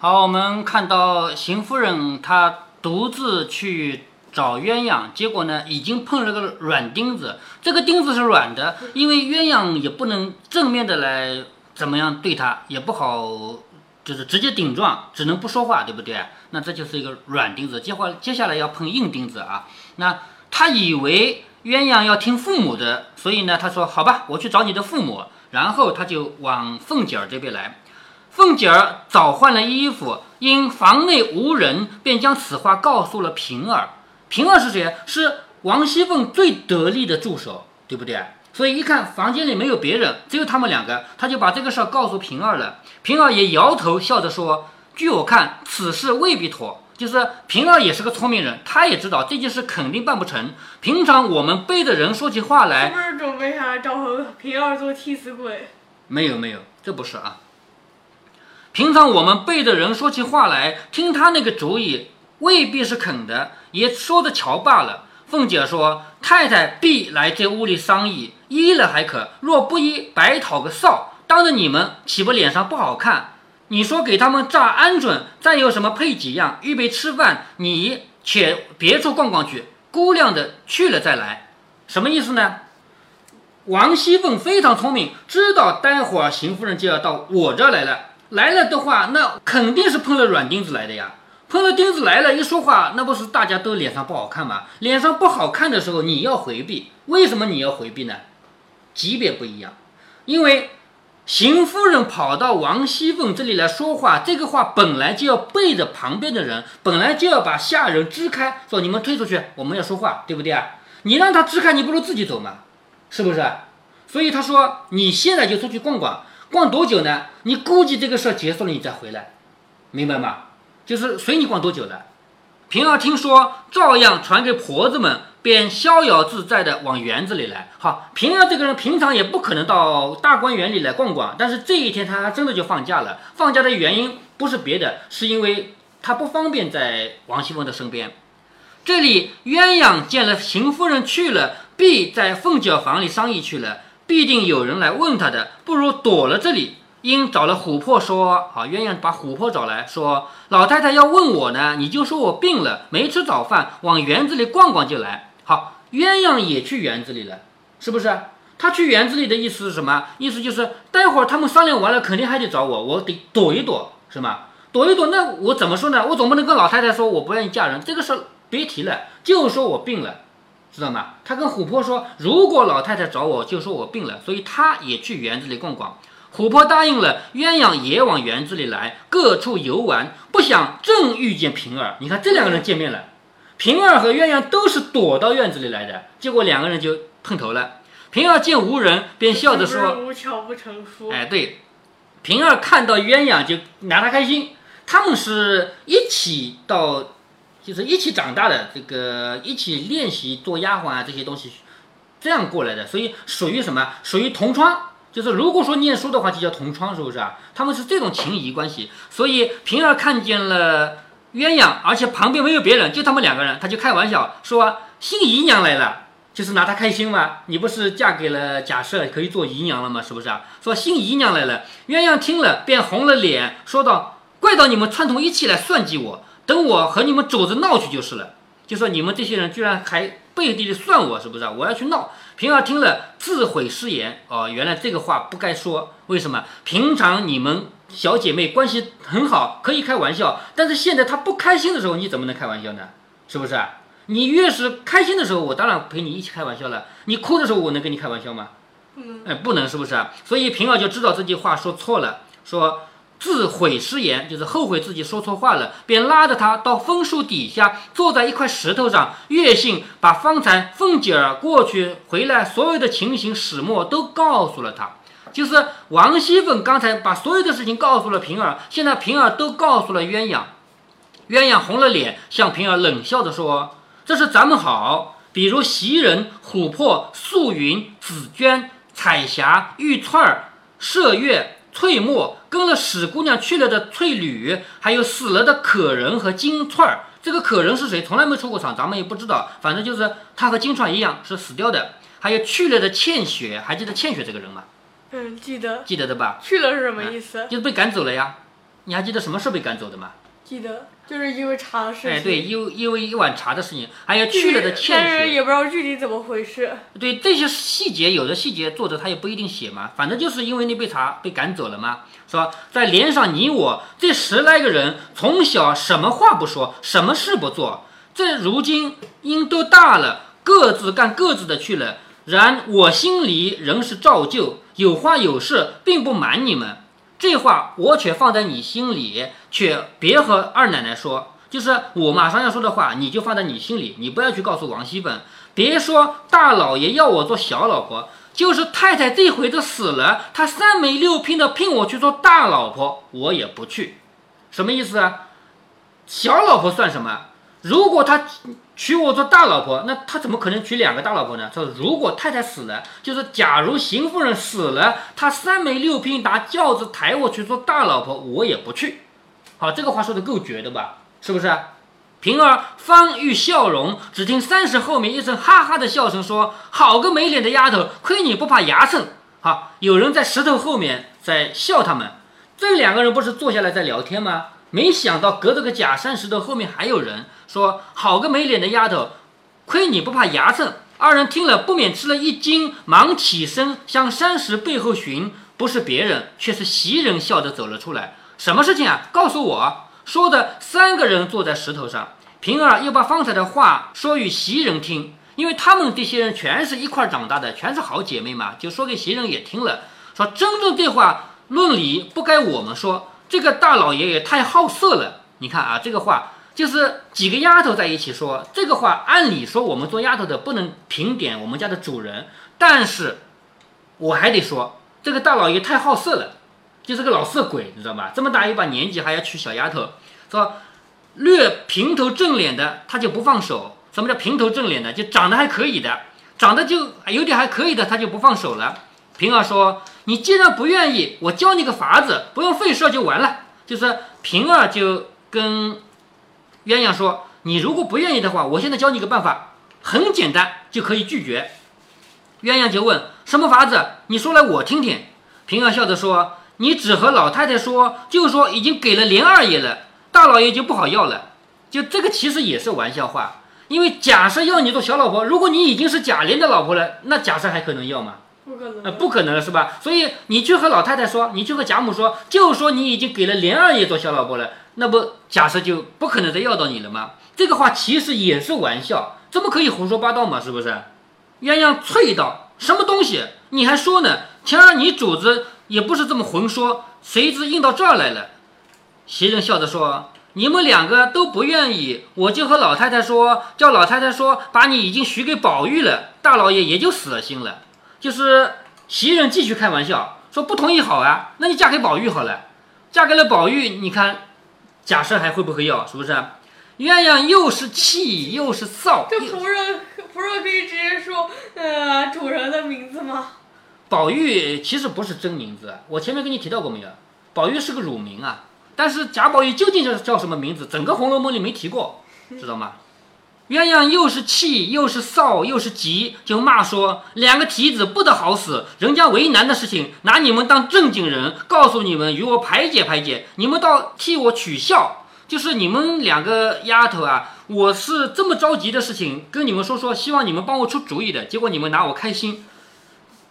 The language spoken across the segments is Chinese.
好，我们看到邢夫人她独自去找鸳鸯，结果呢已经碰了个软钉子。这个钉子是软的，因为鸳鸯也不能正面的来怎么样对她，也不好就是直接顶撞，只能不说话，对不对？那这就是一个软钉子，接下来要碰硬钉子啊。那她以为鸳鸯要听父母的，所以呢她说好吧，我去找你的父母。然后她就往凤姐儿这边来。凤姐儿早换了衣服，因房内无人，便将此话告诉了平儿。平儿是谁？是王熙凤最得力的助手，对不对？所以一看房间里没有别人，只有他们两个，他就把这个事儿告诉平儿了。平儿也摇头笑着说，据我看此事未必妥。就是平儿也是个聪明人，他也知道这件事肯定办不成。平常我们背的人说起话来，不是准备啥找平儿做替死鬼？没有，这不是啊。平常我们背的人说起话来，听他那个主意未必是肯的，也说得巧罢了。凤姐说，太太必来这屋里商议，依了还可，若不依，白讨个臊，当着你们岂不脸上不好看？你说给他们炸鹌鹑，再有什么配几样预备吃饭，你且别处逛逛去，估量的去了再来。什么意思呢？王熙凤非常聪明，知道待会儿邢夫人就要到我这来了，来了的话那肯定是碰了软钉子来的呀。碰了钉子来了，一说话那不是大家都脸上不好看吗？脸上不好看的时候你要回避，为什么你要回避呢？级别不一样。因为邢夫人跑到王熙凤这里来说话，这个话本来就要背着旁边的人，本来就要把下人支开，说你们退出去，我们要说话，对不对啊？你让他支开，你不如自己走嘛，是不是？所以他说你现在就出去逛逛，逛多久呢？你估计这个事结束了你再回来，明白吗？就是随你逛多久了。平儿听说，照样传给婆子们，便逍遥自在的往园子里来。好，平儿这个人平常也不可能到大观园里来逛逛，但是这一天她还真的就放假了。放假的原因不是别的，是因为她不方便在王熙凤的身边。这里鸳鸯见了邢夫人去了，必在凤姐房里商议去了，必定有人来问她的，不如躲了这里。因找了琥珀说，好，鸳鸯把琥珀找来说，老太太要问我呢，你就说我病了，没吃早饭，往园子里逛逛就来。好，鸳鸯也去园子里了，是不是？他去园子里的意思是什么？意思就是待会儿他们商量完了，肯定还得找我，我得躲一躲，是吗？躲一躲，那我怎么说呢？我总不能跟老太太说我不愿意嫁人，这个事别提了，就说我病了，知道吗？他跟琥珀说，如果老太太找我，就说我病了，所以他也去园子里逛逛。琥珀答应了，鸳鸯也往园子里来，各处游玩。不想正遇见平儿，你看这两个人见面了。平儿和鸳鸯都是躲到院子里来的，结果两个人就碰头了。平儿见无人，便笑着说：“无巧不成书。”哎，对，平儿看到鸳鸯就拿他开心。他们是一起长大的，这个一起练习做丫鬟啊这些东西，这样过来的，所以属于什么？属于同窗。就是如果说念书的话就叫同窗，是不是啊？他们是这种情谊关系。所以平儿看见了鸳鸯，而且旁边没有别人，就他们两个人，他就开玩笑说新姨娘来了，就是拿她开心嘛，你不是嫁给了贾赦可以做姨娘了吗？是不是啊？说新姨娘来了，鸳鸯听了便红了脸，说道，怪到你们串通一气来算计我，等我和你们主子闹去就是了，就说你们这些人居然还背地里算我，是不是啊？我要去闹。平儿听了自悔失言，原来这个话不该说。为什么？平常你们小姐妹关系很好，可以开玩笑，但是现在她不开心的时候，你怎么能开玩笑呢？是不是啊？你越是开心的时候，我当然陪你一起开玩笑了。你哭的时候，我能跟你开玩笑吗？不能，是不是啊？所以平儿就知道这句话说错了，说自悔失言，就是后悔自己说错话了，便拉着她到枫树底下，坐在一块石头上越性，把方才凤姐儿过去回来所有的情形始末都告诉了她。就是王熙凤刚才把所有的事情告诉了平儿，现在平儿都告诉了鸳鸯。鸳鸯红了脸，向平儿冷笑着说，这是咱们好，比如袭人、琥珀、素云、紫娟、彩霞、玉串、麝月、翠墨，跟了史姑娘去了的翠缕，还有死了的可人和金钏儿。这个可人是谁？从来没出过场，咱们也不知道，反正就是她和金钏一样是死掉的。还有去了的倩雪，还记得倩雪这个人吗？记得的吧。去了是什么意思？就是被赶走了呀。你还记得什么时候被赶走的吗？记得，就是因为茶的事情。哎，对，因为一碗茶的事情，还有去了的欠缺，但是也不知道具体怎么回事。对，这些细节，有的细节作者他也不一定写嘛，反正就是因为那杯茶被赶走了嘛，是吧？再连上你我这10来个人，从小什么话不说，什么事不做，这如今因都大了，各自干各自的去了。然我心里仍是照旧，有话有事，并不瞒你们。这话我却放在你心里，却别和二奶奶说。就是我马上要说的话，你就放在你心里，你不要去告诉王熙凤。别说大老爷要我做小老婆，就是太太这回子死了，他3媒6聘的聘我去做大老婆，我也不去。什么意思啊？小老婆算什么？如果他娶我做大老婆，那他怎么可能娶2个大老婆呢？他说如果太太死了，就是假如邢夫人死了，他3媒6聘拿轿子抬我去做大老婆，我也不去。好，这个话说的够绝的吧？是不是？平儿方欲笑容，只听30后面一声哈哈的笑声，说：好个没脸的丫头，亏你不怕牙碜。好，有人在石头后面在笑他们。这2个人不是坐下来在聊天吗？没想到隔着个假山石头后面还有人说：好个没脸的丫头，亏你不怕牙碜。二人听了不免吃了一惊，忙起身向山石背后寻，不是别人，却是袭人笑着走了出来。什么事情啊？告诉我。说的3个人坐在石头上，平儿又把方才的话说与袭人听，因为他们这些人全是一块长大的，全是好姐妹嘛，就说给袭人也听了，说真正这话论理不该我们说，这个大老爷也太好色了。你看啊，这个话就是几个丫头在一起说，这个话按理说我们做丫头的不能评点我们家的主人，但是我还得说这个大老爷太好色了，就是个老色鬼，你知道吗？这么大一把年纪还要娶小丫头，说略平头正脸的他就不放手。什么叫平头正脸的？就长得还可以的，长得就有点还可以的，他就不放手了。平儿说：你既然不愿意，我教你个法子，不用费事就完了。就是平儿就跟鸳鸯说：你如果不愿意的话，我现在教你个办法，很简单就可以拒绝。鸳鸯就问：什么法子？你说来我听听。平儿笑着说：你只和老太太说，就说已经给了琏二爷了，大老爷就不好要了。就这个其实也是玩笑话，因为假设要你做小老婆，如果你已经是贾琏的老婆了，那假设还可能要吗？不可能，不可能了，是吧？所以你去和老太太说，你去和贾母说，就说你已经给了琏二爷做小老婆了，那不假设就不可能再要到你了吗？这个话其实也是玩笑，这么可以胡说八道吗？是不是？鸳鸯啐道：什么东西？你还说呢？前儿你主子也不是这么混说，谁知硬到这儿来了。袭人笑着说：你们2个都不愿意，我就和老太太说，叫老太太说把你已经许给宝玉了，大老爷也就死了心了。就是袭人继续开玩笑说：不同意好啊，那你嫁给宝玉好了。嫁给了宝玉，你看贾赦还会不会要？是不是？鸳鸯又是气又是臊。这仆人可以直接说主人的名字吗？宝玉其实不是真名字，我前面跟你提到过没有？宝玉是个乳名啊，但是贾宝玉究竟叫什么名字，整个《红楼梦》里没提过，知道吗？鸳鸯又是气又是臊又是急，就骂说：2个蹄子不得好死，人家为难的事情拿你们当正经人，告诉你们与我排解排解，你们倒替我取笑。就是你们2个丫头啊，我是这么着急的事情跟你们说说，希望你们帮我出主意的，结果你们拿我开心，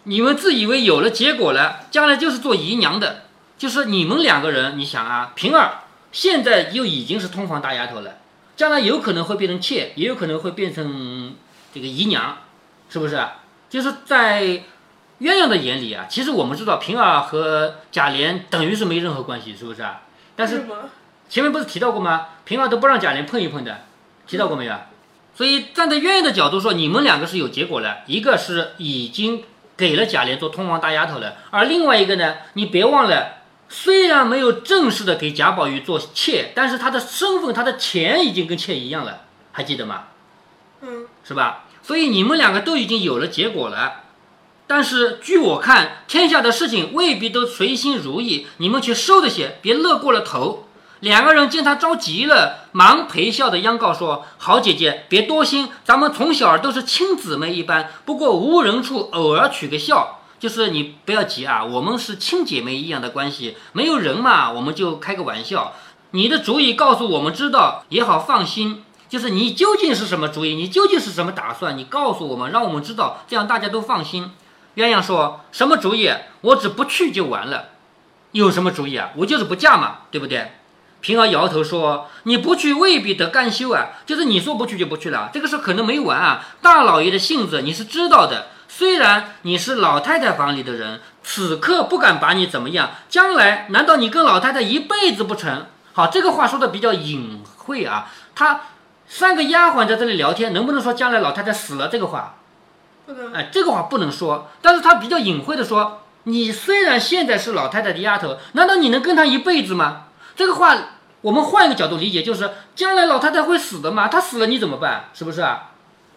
你们自以为有了结果了，将来就是做姨娘的。就是你们2个人，你想啊，平儿现在又已经是通房大丫头了，将来有可能会变成妾，也有可能会变成这个姨娘，是不是？就是在鸳鸯的眼里啊，其实我们知道平儿和贾琏等于是没任何关系，是不是？但是前面不是提到过吗？平儿都不让贾琏碰一碰的，提到过没有？所以站在鸳鸯的角度说，你们2个是有结果了，一个是已经给了贾琏做通房大丫头了，而另外一个呢，你别忘了，虽然没有正式的给贾宝玉做妾，但是他的身份他的钱已经跟妾一样了，还记得吗？是吧？所以你们2个都已经有了结果了，但是据我看，天下的事情未必都随心如意，你们去收着些，别乐过了头。2个人见他着急了，忙陪笑的央告说：好姐姐别多心，咱们从小都是亲姊妹一般，不过无人处偶尔取个笑。就是你不要急啊，我们是亲姐妹一样的关系，没有人嘛，我们就开个玩笑。你的主意告诉我们知道也好放心，就是你究竟是什么主意，你究竟是什么打算，你告诉我们，让我们知道，这样大家都放心。鸳鸯说，什么主意？我只不去就完了。有什么主意啊？我就是不嫁嘛，对不对？平儿摇头说，你不去未必得甘休啊，就是你说不去就不去了，这个事可能没完啊。大老爷的性子你是知道的，虽然你是老太太房里的人，此刻不敢把你怎么样，将来难道你跟老太太一辈子不成？好，这个话说的比较隐晦啊。他三个丫鬟在这里聊天，能不能说将来老太太死了这个话？不能，哎，这个话不能说。但是他比较隐晦的说，你虽然现在是老太太的丫头，难道你能跟她一辈子吗？这个话我们换一个角度理解，就是将来老太太会死的嘛，她死了你怎么办？是不是啊？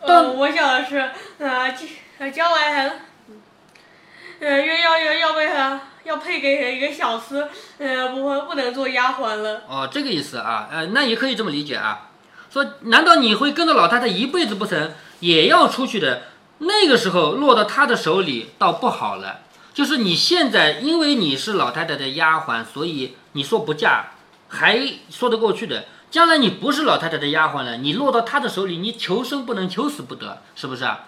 我想的是将来还要配给一个小厮，不能做丫鬟了。哦，这个意思啊，那也可以这么理解啊。说难道你会跟着老太太一辈子不成？也要出去的，那个时候落到她的手里倒不好了。就是你现在因为你是老太太的丫鬟，所以你说不嫁还说得过去的，将来你不是老太太的丫鬟了，你落到她的手里，你求生不能，求死不得，是不是啊？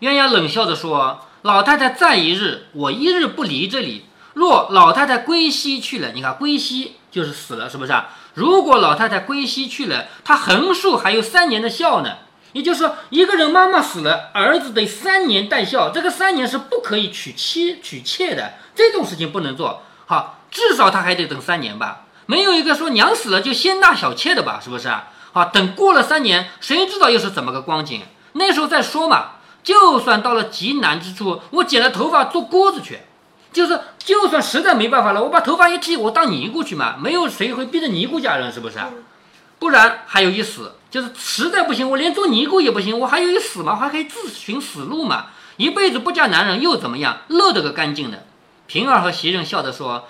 鸳鸯冷笑着说，老太太在一日，我一日不离这里。若老太太归西去了，你看归西就是死了，是不是啊？如果老太太归西去了，她横竖还有3年的孝呢，也就是说，一个人妈妈死了，儿子得3年带孝，这个3年是不可以娶妻娶妾的，这种事情不能做。好，至少他还得等3年吧，没有一个说娘死了就先纳小妾的吧，是不是啊？好，等过了3年，谁知道又是怎么个光景？那时候再说嘛。就算到了极难之处，我剪了头发做锅子去，就是就算实在没办法了，我把头发一剃，我当尼姑去嘛，没有谁会逼着尼姑嫁人，是不是啊？不然还有一死，就是实在不行，我连做尼姑也不行，我还有一死嘛，我还可以自寻死路嘛。一辈子不嫁男人又怎么样，乐得个干净的。平儿和袭人笑着说：“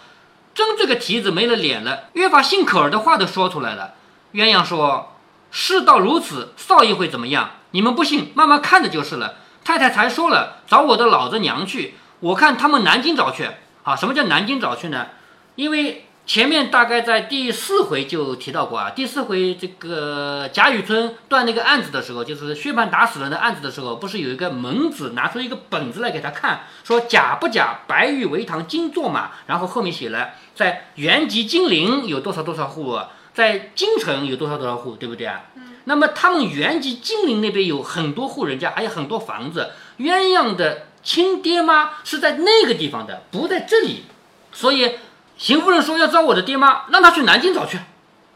真这个蹄子没了脸了，越发信口儿的话都说出来了。”鸳鸯说：“事到如此，少爷会怎么样？你们不信，慢慢看着就是了。太太才说了，找我的老子娘去，我看他们南京找去。啊，什么叫南京找去呢？因为。”前面大概在第4回就提到过啊，第4回这个贾雨村断那个案子的时候，就是薛蟠打死人的案子的时候，不是有一个门子拿出一个本子来给他看，说假不假，白玉为堂金作马，然后后面写了在原籍金陵有多少多少户，在京城有多少多少户，对不对啊？那么他们原籍金陵那边有很多户人家，还有很多房子，鸳鸯的亲爹妈是在那个地方的，不在这里，所以邢夫人说要招我的爹妈，让他去南京找去，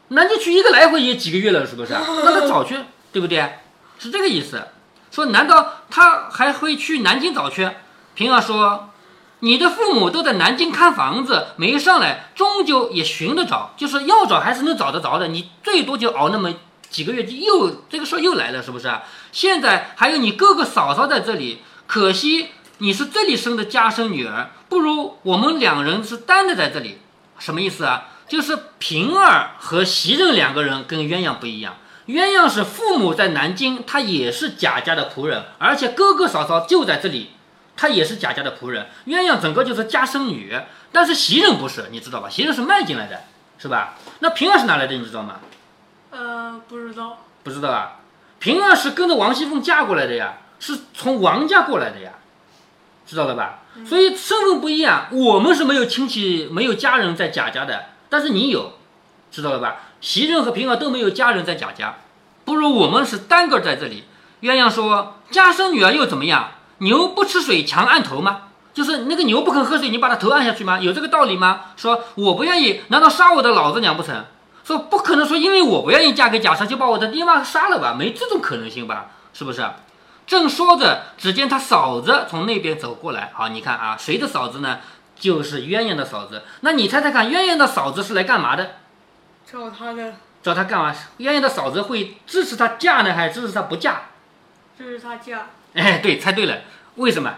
南京去一个来回也几个月了，是不是？让他找去，对不对？是这个意思。说难道他还会去南京找去？平儿说，你的父母都在南京看房子，没上来，终究也寻得着，就是要找还是能找得着的，你最多就熬那么几个月，又这个事儿又来了，是不是？现在还有你哥哥嫂嫂在这里，可惜你是这里生的家生女儿，不如我们2人是单的在这里。什么意思啊？就是平儿和袭人2个人跟鸳鸯不一样，鸳鸯是父母在南京，他也是贾家的仆人，而且哥哥嫂嫂就在这里，他也是贾家的仆人，鸳鸯整个就是家生女。但是袭人不是，你知道吧？袭人是卖进来的，是吧？那平儿是哪来的，你知道吗？不知道。不知道啊？平儿是跟着王熙凤嫁过来的呀，是从王家过来的呀，知道了吧？所以身份不一样，我们是没有亲戚没有家人在贾家的，但是你有，知道了吧？袭人和平儿都没有家人在贾家，不如我们是单个在这里。鸳鸯说，家生女儿又怎么样？牛不吃水强按头吗？就是那个牛不肯喝水，你把它头按下去吗？有这个道理吗？说我不愿意，难道杀我的老子娘不成？说不可能，说因为我不愿意嫁给贾家就把我的爹妈杀了吧，没这种可能性吧，是不是？正说着，只见他嫂子从那边走过来。好，你看啊，谁的嫂子呢？就是鸳鸯的嫂子。那你猜猜看，鸳鸯的嫂子是来干嘛的？找他的。找他干嘛？鸳鸯的嫂子会支持他嫁呢，还支持他不嫁？支持他嫁。哎，对，猜对了。为什么？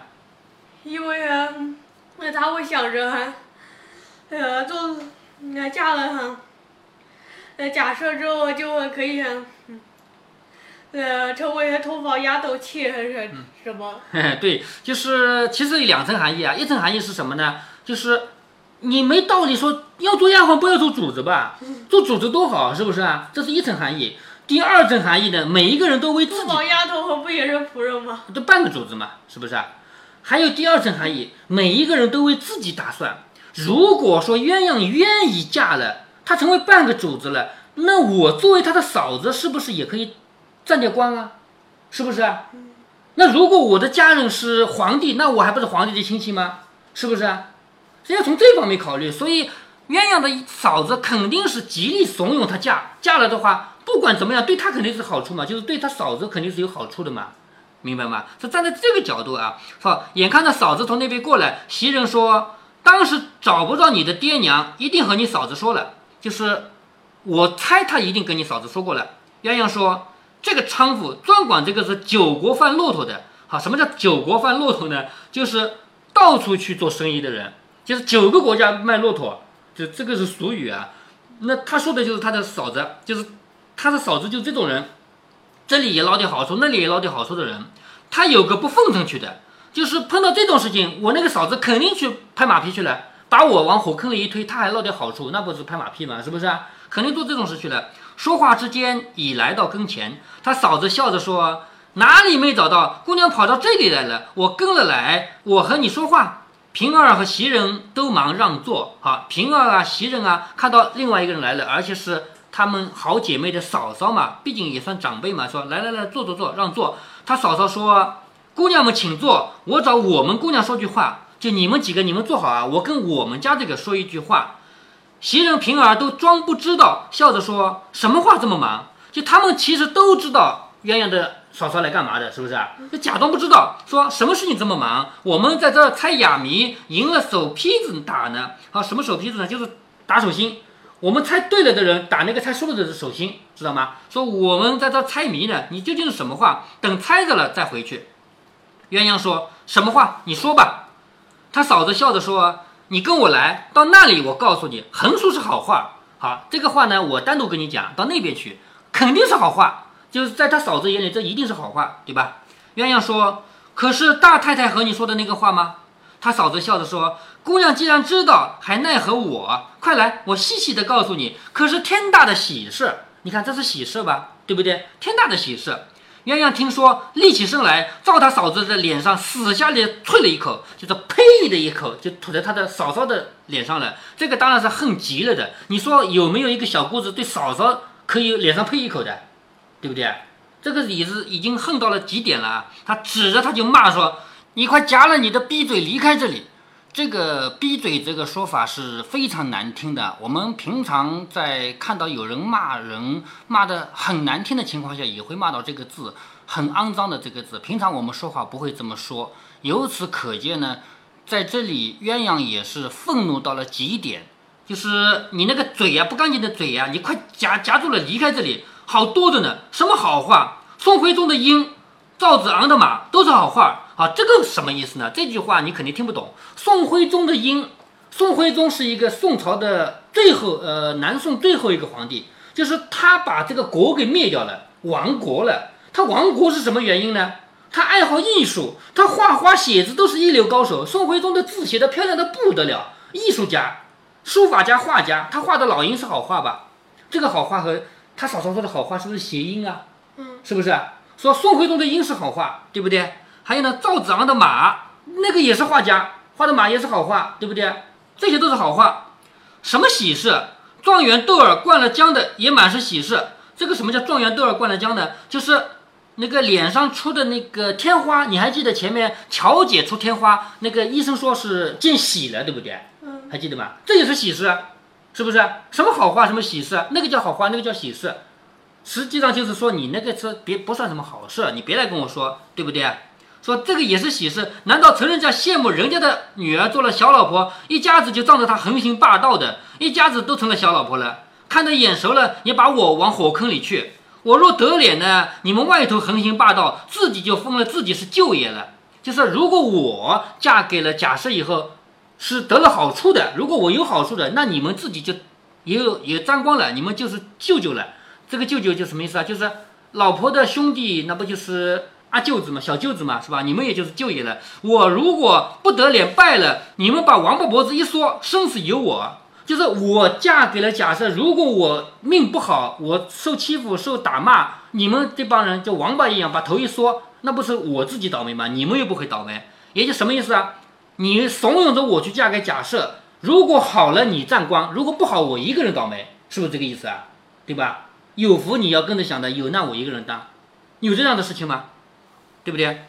因为他会想着嫁了假设之后就可以成为头发压倒器还是什么？对，就是其实有两层含义啊。一层含义是什么呢？就是你没道理说要做丫鬟不要做主子吧，做主子多好，是不是啊？这是一层含义。第二层含义呢，每一个人都为自己。头发丫头不也是仆人吗？都半个主子嘛，是不是啊？还有第二层含义，每一个人都为自己打算。如果说鸳鸯愿意嫁了，她成为半个主子了，那我作为她的嫂子，是不是也可以？占点官啊，是不是啊？那如果我的家人是皇帝，那我还不是皇帝的亲戚吗？是不是啊？所以要从这方面考虑。所以鸳鸯的嫂子肯定是极力怂恿她嫁，嫁了的话，不管怎么样，对她肯定是好处嘛，就是对她嫂子肯定是有好处的嘛，明白吗？是站在这个角度啊。好，眼看着嫂子从那边过来，袭人说：“当时找不到你的爹娘，一定和你嫂子说了，就是我猜他一定跟你嫂子说过了。”鸳鸯说。这个娼妇专管这个是酒国贩骆驼的。好，什么叫酒国贩骆驼呢？就是到处去做生意的人，就是9个国家卖骆驼，就这个是俗语啊。那他说的就是他的嫂子，就是他的嫂子就是这种人，这里也捞点好处，那里也捞点好处的人。他有个不奉承去的，就是碰到这种事情，我那个嫂子肯定去拍马屁去了，把我往火坑里一推，他还捞点好处，那不是拍马屁吗？是不是啊？肯定做这种事去了。说话之间已来到跟前，他嫂子笑着说：“哪里没找到？姑娘跑到这里来了，我跟了来，我和你说话。”平儿和袭人都忙让座。好，平儿啊，袭人啊，看到另外一个人来了，而且是他们好姐妹的嫂嫂嘛，毕竟也算长辈嘛，说：“来来来，坐坐坐，让座。”他嫂嫂说：“姑娘们请坐，我找我们姑娘说句话。就你们几个，你们坐好啊，我跟我们家这个说一句话。”袭人、平儿都装不知道，笑着说：“什么话这么忙？”就他们其实都知道鸳鸯的嫂嫂来干嘛的，是不是啊？就假装不知道，说什么事情这么忙？我们在这儿猜哑谜，赢了手坯子打呢。好，什么手坯子呢？就是打手心。我们猜对了的人打那个猜输了的手心，知道吗？说我们在这儿猜谜呢，你究竟是什么话？等猜着了再回去。鸳鸯说：“什么话？你说吧。”他嫂子笑着说。你跟我来到那里，我告诉你，横竖是好话。好，这个话呢，我单独跟你讲，到那边去肯定是好话，就是在他嫂子眼里，这一定是好话，对吧？鸳鸯说：“可是大太太和你说的那个话吗？”他嫂子笑着说：“姑娘既然知道，还奈何我？快来，我细细的告诉你。可是天大的喜事，你看这是喜事吧，对不对？天大的喜事。”鸳鸯听说，立起身来，照他嫂子的脸上死下来啐了一口，就是呸的一口，就吐在他的嫂嫂的脸上了。这个当然是恨极了的。你说有没有一个小姑子对嫂嫂可以脸上呸一口的，对不对？这个也是已经恨到了极点了啊！他指着他就骂说：“你快夹了你的逼嘴离开这里！”这个逼嘴这个说法是非常难听的，我们平常在看到有人骂人骂得很难听的情况下，也会骂到这个字，很肮脏的这个字，平常我们说话不会这么说。由此可见呢，在这里鸳鸯也是愤怒到了极点，就是你那个嘴啊，不干净的嘴啊，你快夹住了离开这里，好多着呢，什么好话，宋徽宗的鹰，赵子昂的马，都是好话。啊，这个什么意思呢？这句话你肯定听不懂。宋徽宗的鹰，宋徽宗是一个宋朝的最后，南宋最后一个皇帝，就是他把这个国给灭掉了，亡国了。他亡国是什么原因呢？他爱好艺术，他画画写字都是一流高手。宋徽宗的字写得漂亮的不得了，艺术家、书法家、画家，他画的老鹰是好画吧？这个好画和他嫂嫂说的好画是不是谐音啊？是不是？说宋徽宗的鹰是好画，对不对？还有呢，赵子昂的马，那个也是画家画的马，也是好画，对不对？这些都是好画。什么喜事？状元豆儿灌了浆的也满是喜事。这个什么叫状元豆儿灌了浆的？就是那个脸上出的那个天花，你还记得前面乔姐出天花，那个医生说是见喜了，对不对？还记得吗？这也是喜事，是不是？什么好画，什么喜事，那个叫好画，那个叫喜事。实际上就是说你那个车别不算什么好事，你别来跟我说，对不对？说这个也是喜事，难道成人家羡慕人家的女儿做了小老婆，一家子就仗着她横行霸道的，一家子都成了小老婆了，看得眼熟了，也把我往火坑里去。我若得脸呢，你们外头横行霸道，自己就封了自己是舅爷了。就是如果我嫁给了贾赦以后，是得了好处的，如果我有好处的，那你们自己就也沾光了，你们就是舅舅了。这个舅舅就什么意思啊？就是老婆的兄弟那不就是阿舅子嘛，小舅子嘛，是吧？你们也就是舅爷了。我如果不得脸败了，你们把王八脖子一缩，生死由我。就是我嫁给了假设，如果我命不好，我受欺负、受打骂，你们这帮人就王八一样把头一缩，那不是我自己倒霉吗？你们又不会倒霉，也就什么意思啊？你怂恿着我去嫁给假设，如果好了你沾光，如果不好我一个人倒霉，是不是这个意思啊？对吧？有福你要跟着想的，有难我一个人担，有这样的事情吗？对不对？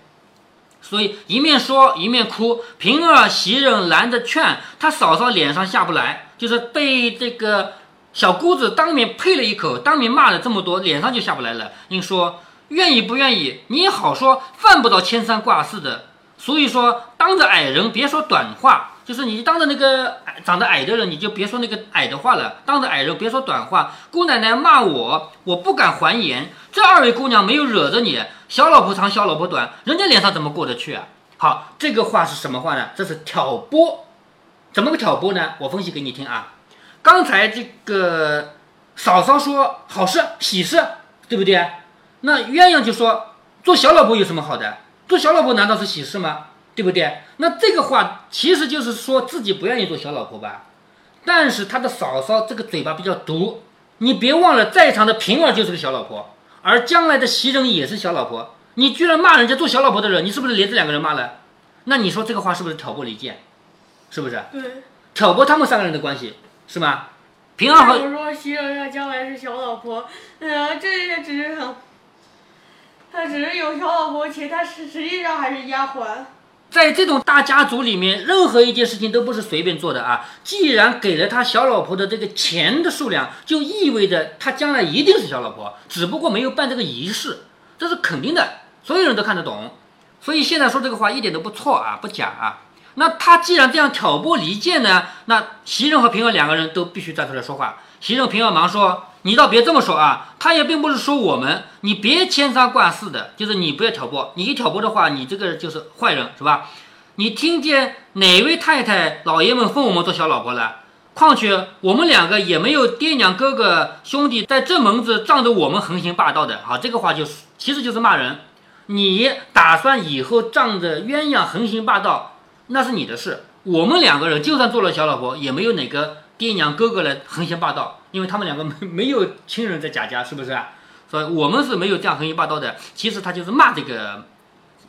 所以一面说一面哭，平儿袭人拦着劝，他嫂嫂脸上下不来，就是被这个小姑子当面呸了一口，当面骂了这么多，脸上就下不来了。您说愿意不愿意？你好说，犯不到牵三挂四的。所以说当着矮人别说短话，就是你当着那个长得矮的人，你就别说那个矮的话了。当着矮人别说短话，姑奶奶骂我，我不敢还言。这二位姑娘没有惹着你，小老婆长小老婆短，人家脸上怎么过得去啊？好，这个话是什么话呢？这是挑拨。怎么个挑拨呢？我分析给你听啊。刚才这个嫂嫂说好事喜事，对不对？那鸳鸯就说做小老婆有什么好的？做小老婆难道是喜事吗？对不对？那这个话其实就是说自己不愿意做小老婆吧，但是他的嫂嫂这个嘴巴比较毒，你别忘了在场的平儿就是个小老婆，而将来的袭人也是小老婆，你居然骂人家做小老婆的人，你是不是连这两个人骂了？那你说这个话是不是挑拨离间？是不是？对，挑拨他们三个人的关系，是吗？平儿和我说袭人要将来是小老婆，这个只是他只是有小老婆钱，他实际上还是丫鬟。在这种大家族里面，任何一件事情都不是随便做的啊！既然给了他小老婆的这个钱的数量，就意味着他将来一定是小老婆，只不过没有办这个仪式，这是肯定的，所有人都看得懂。所以现在说这个话一点都不错啊，不假啊。那他既然这样挑拨离间呢，那袭人和平儿两个人都必须站出来说话。袭人平儿忙说：“你倒别这么说啊，他也并不是说我们，你别牵三挂四的，就是你不要挑拨，你一挑拨的话，你这个就是坏人，是吧？你听见哪位太太老爷们封我们做小老婆了？况且我们两个也没有爹娘哥哥兄弟在这门子仗着我们横行霸道的。好，这个话就是其实就是骂人。你打算以后仗着鸳鸯横行霸道，那是你的事。我们两个人就算做了小老婆，也没有哪个爹娘哥哥来横行霸道，因为他们两个没有亲人在贾家，是不是？所以我们是没有这样横行霸道的。其实他就是骂这个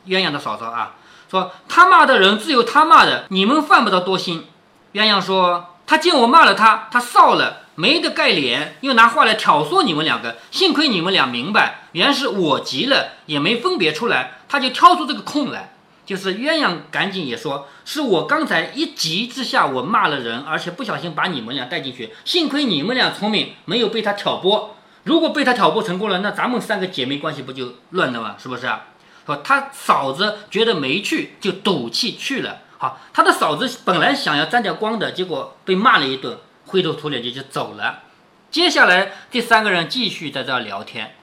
鸳鸯的嫂嫂啊。”说他骂的人自有他骂的，你们犯不着多心。鸳鸯说他见我骂了他臊了，没得盖脸，又拿话来挑唆你们两个。幸亏你们俩明白，原是我急了，也没分别出来，他就挑出这个空来。就是鸳鸯赶紧也说，是我刚才一急之下我骂了人，而且不小心把你们俩带进去，幸亏你们俩聪明，没有被他挑拨。如果被他挑拨成功了，那咱们三个姐妹关系不就乱了吗？是不是啊？说他嫂子觉得没去，就赌气去了。好，他的嫂子本来想要沾点光的，结果被骂了一顿，灰头土脸就走了。接下来这三个人继续在这聊天。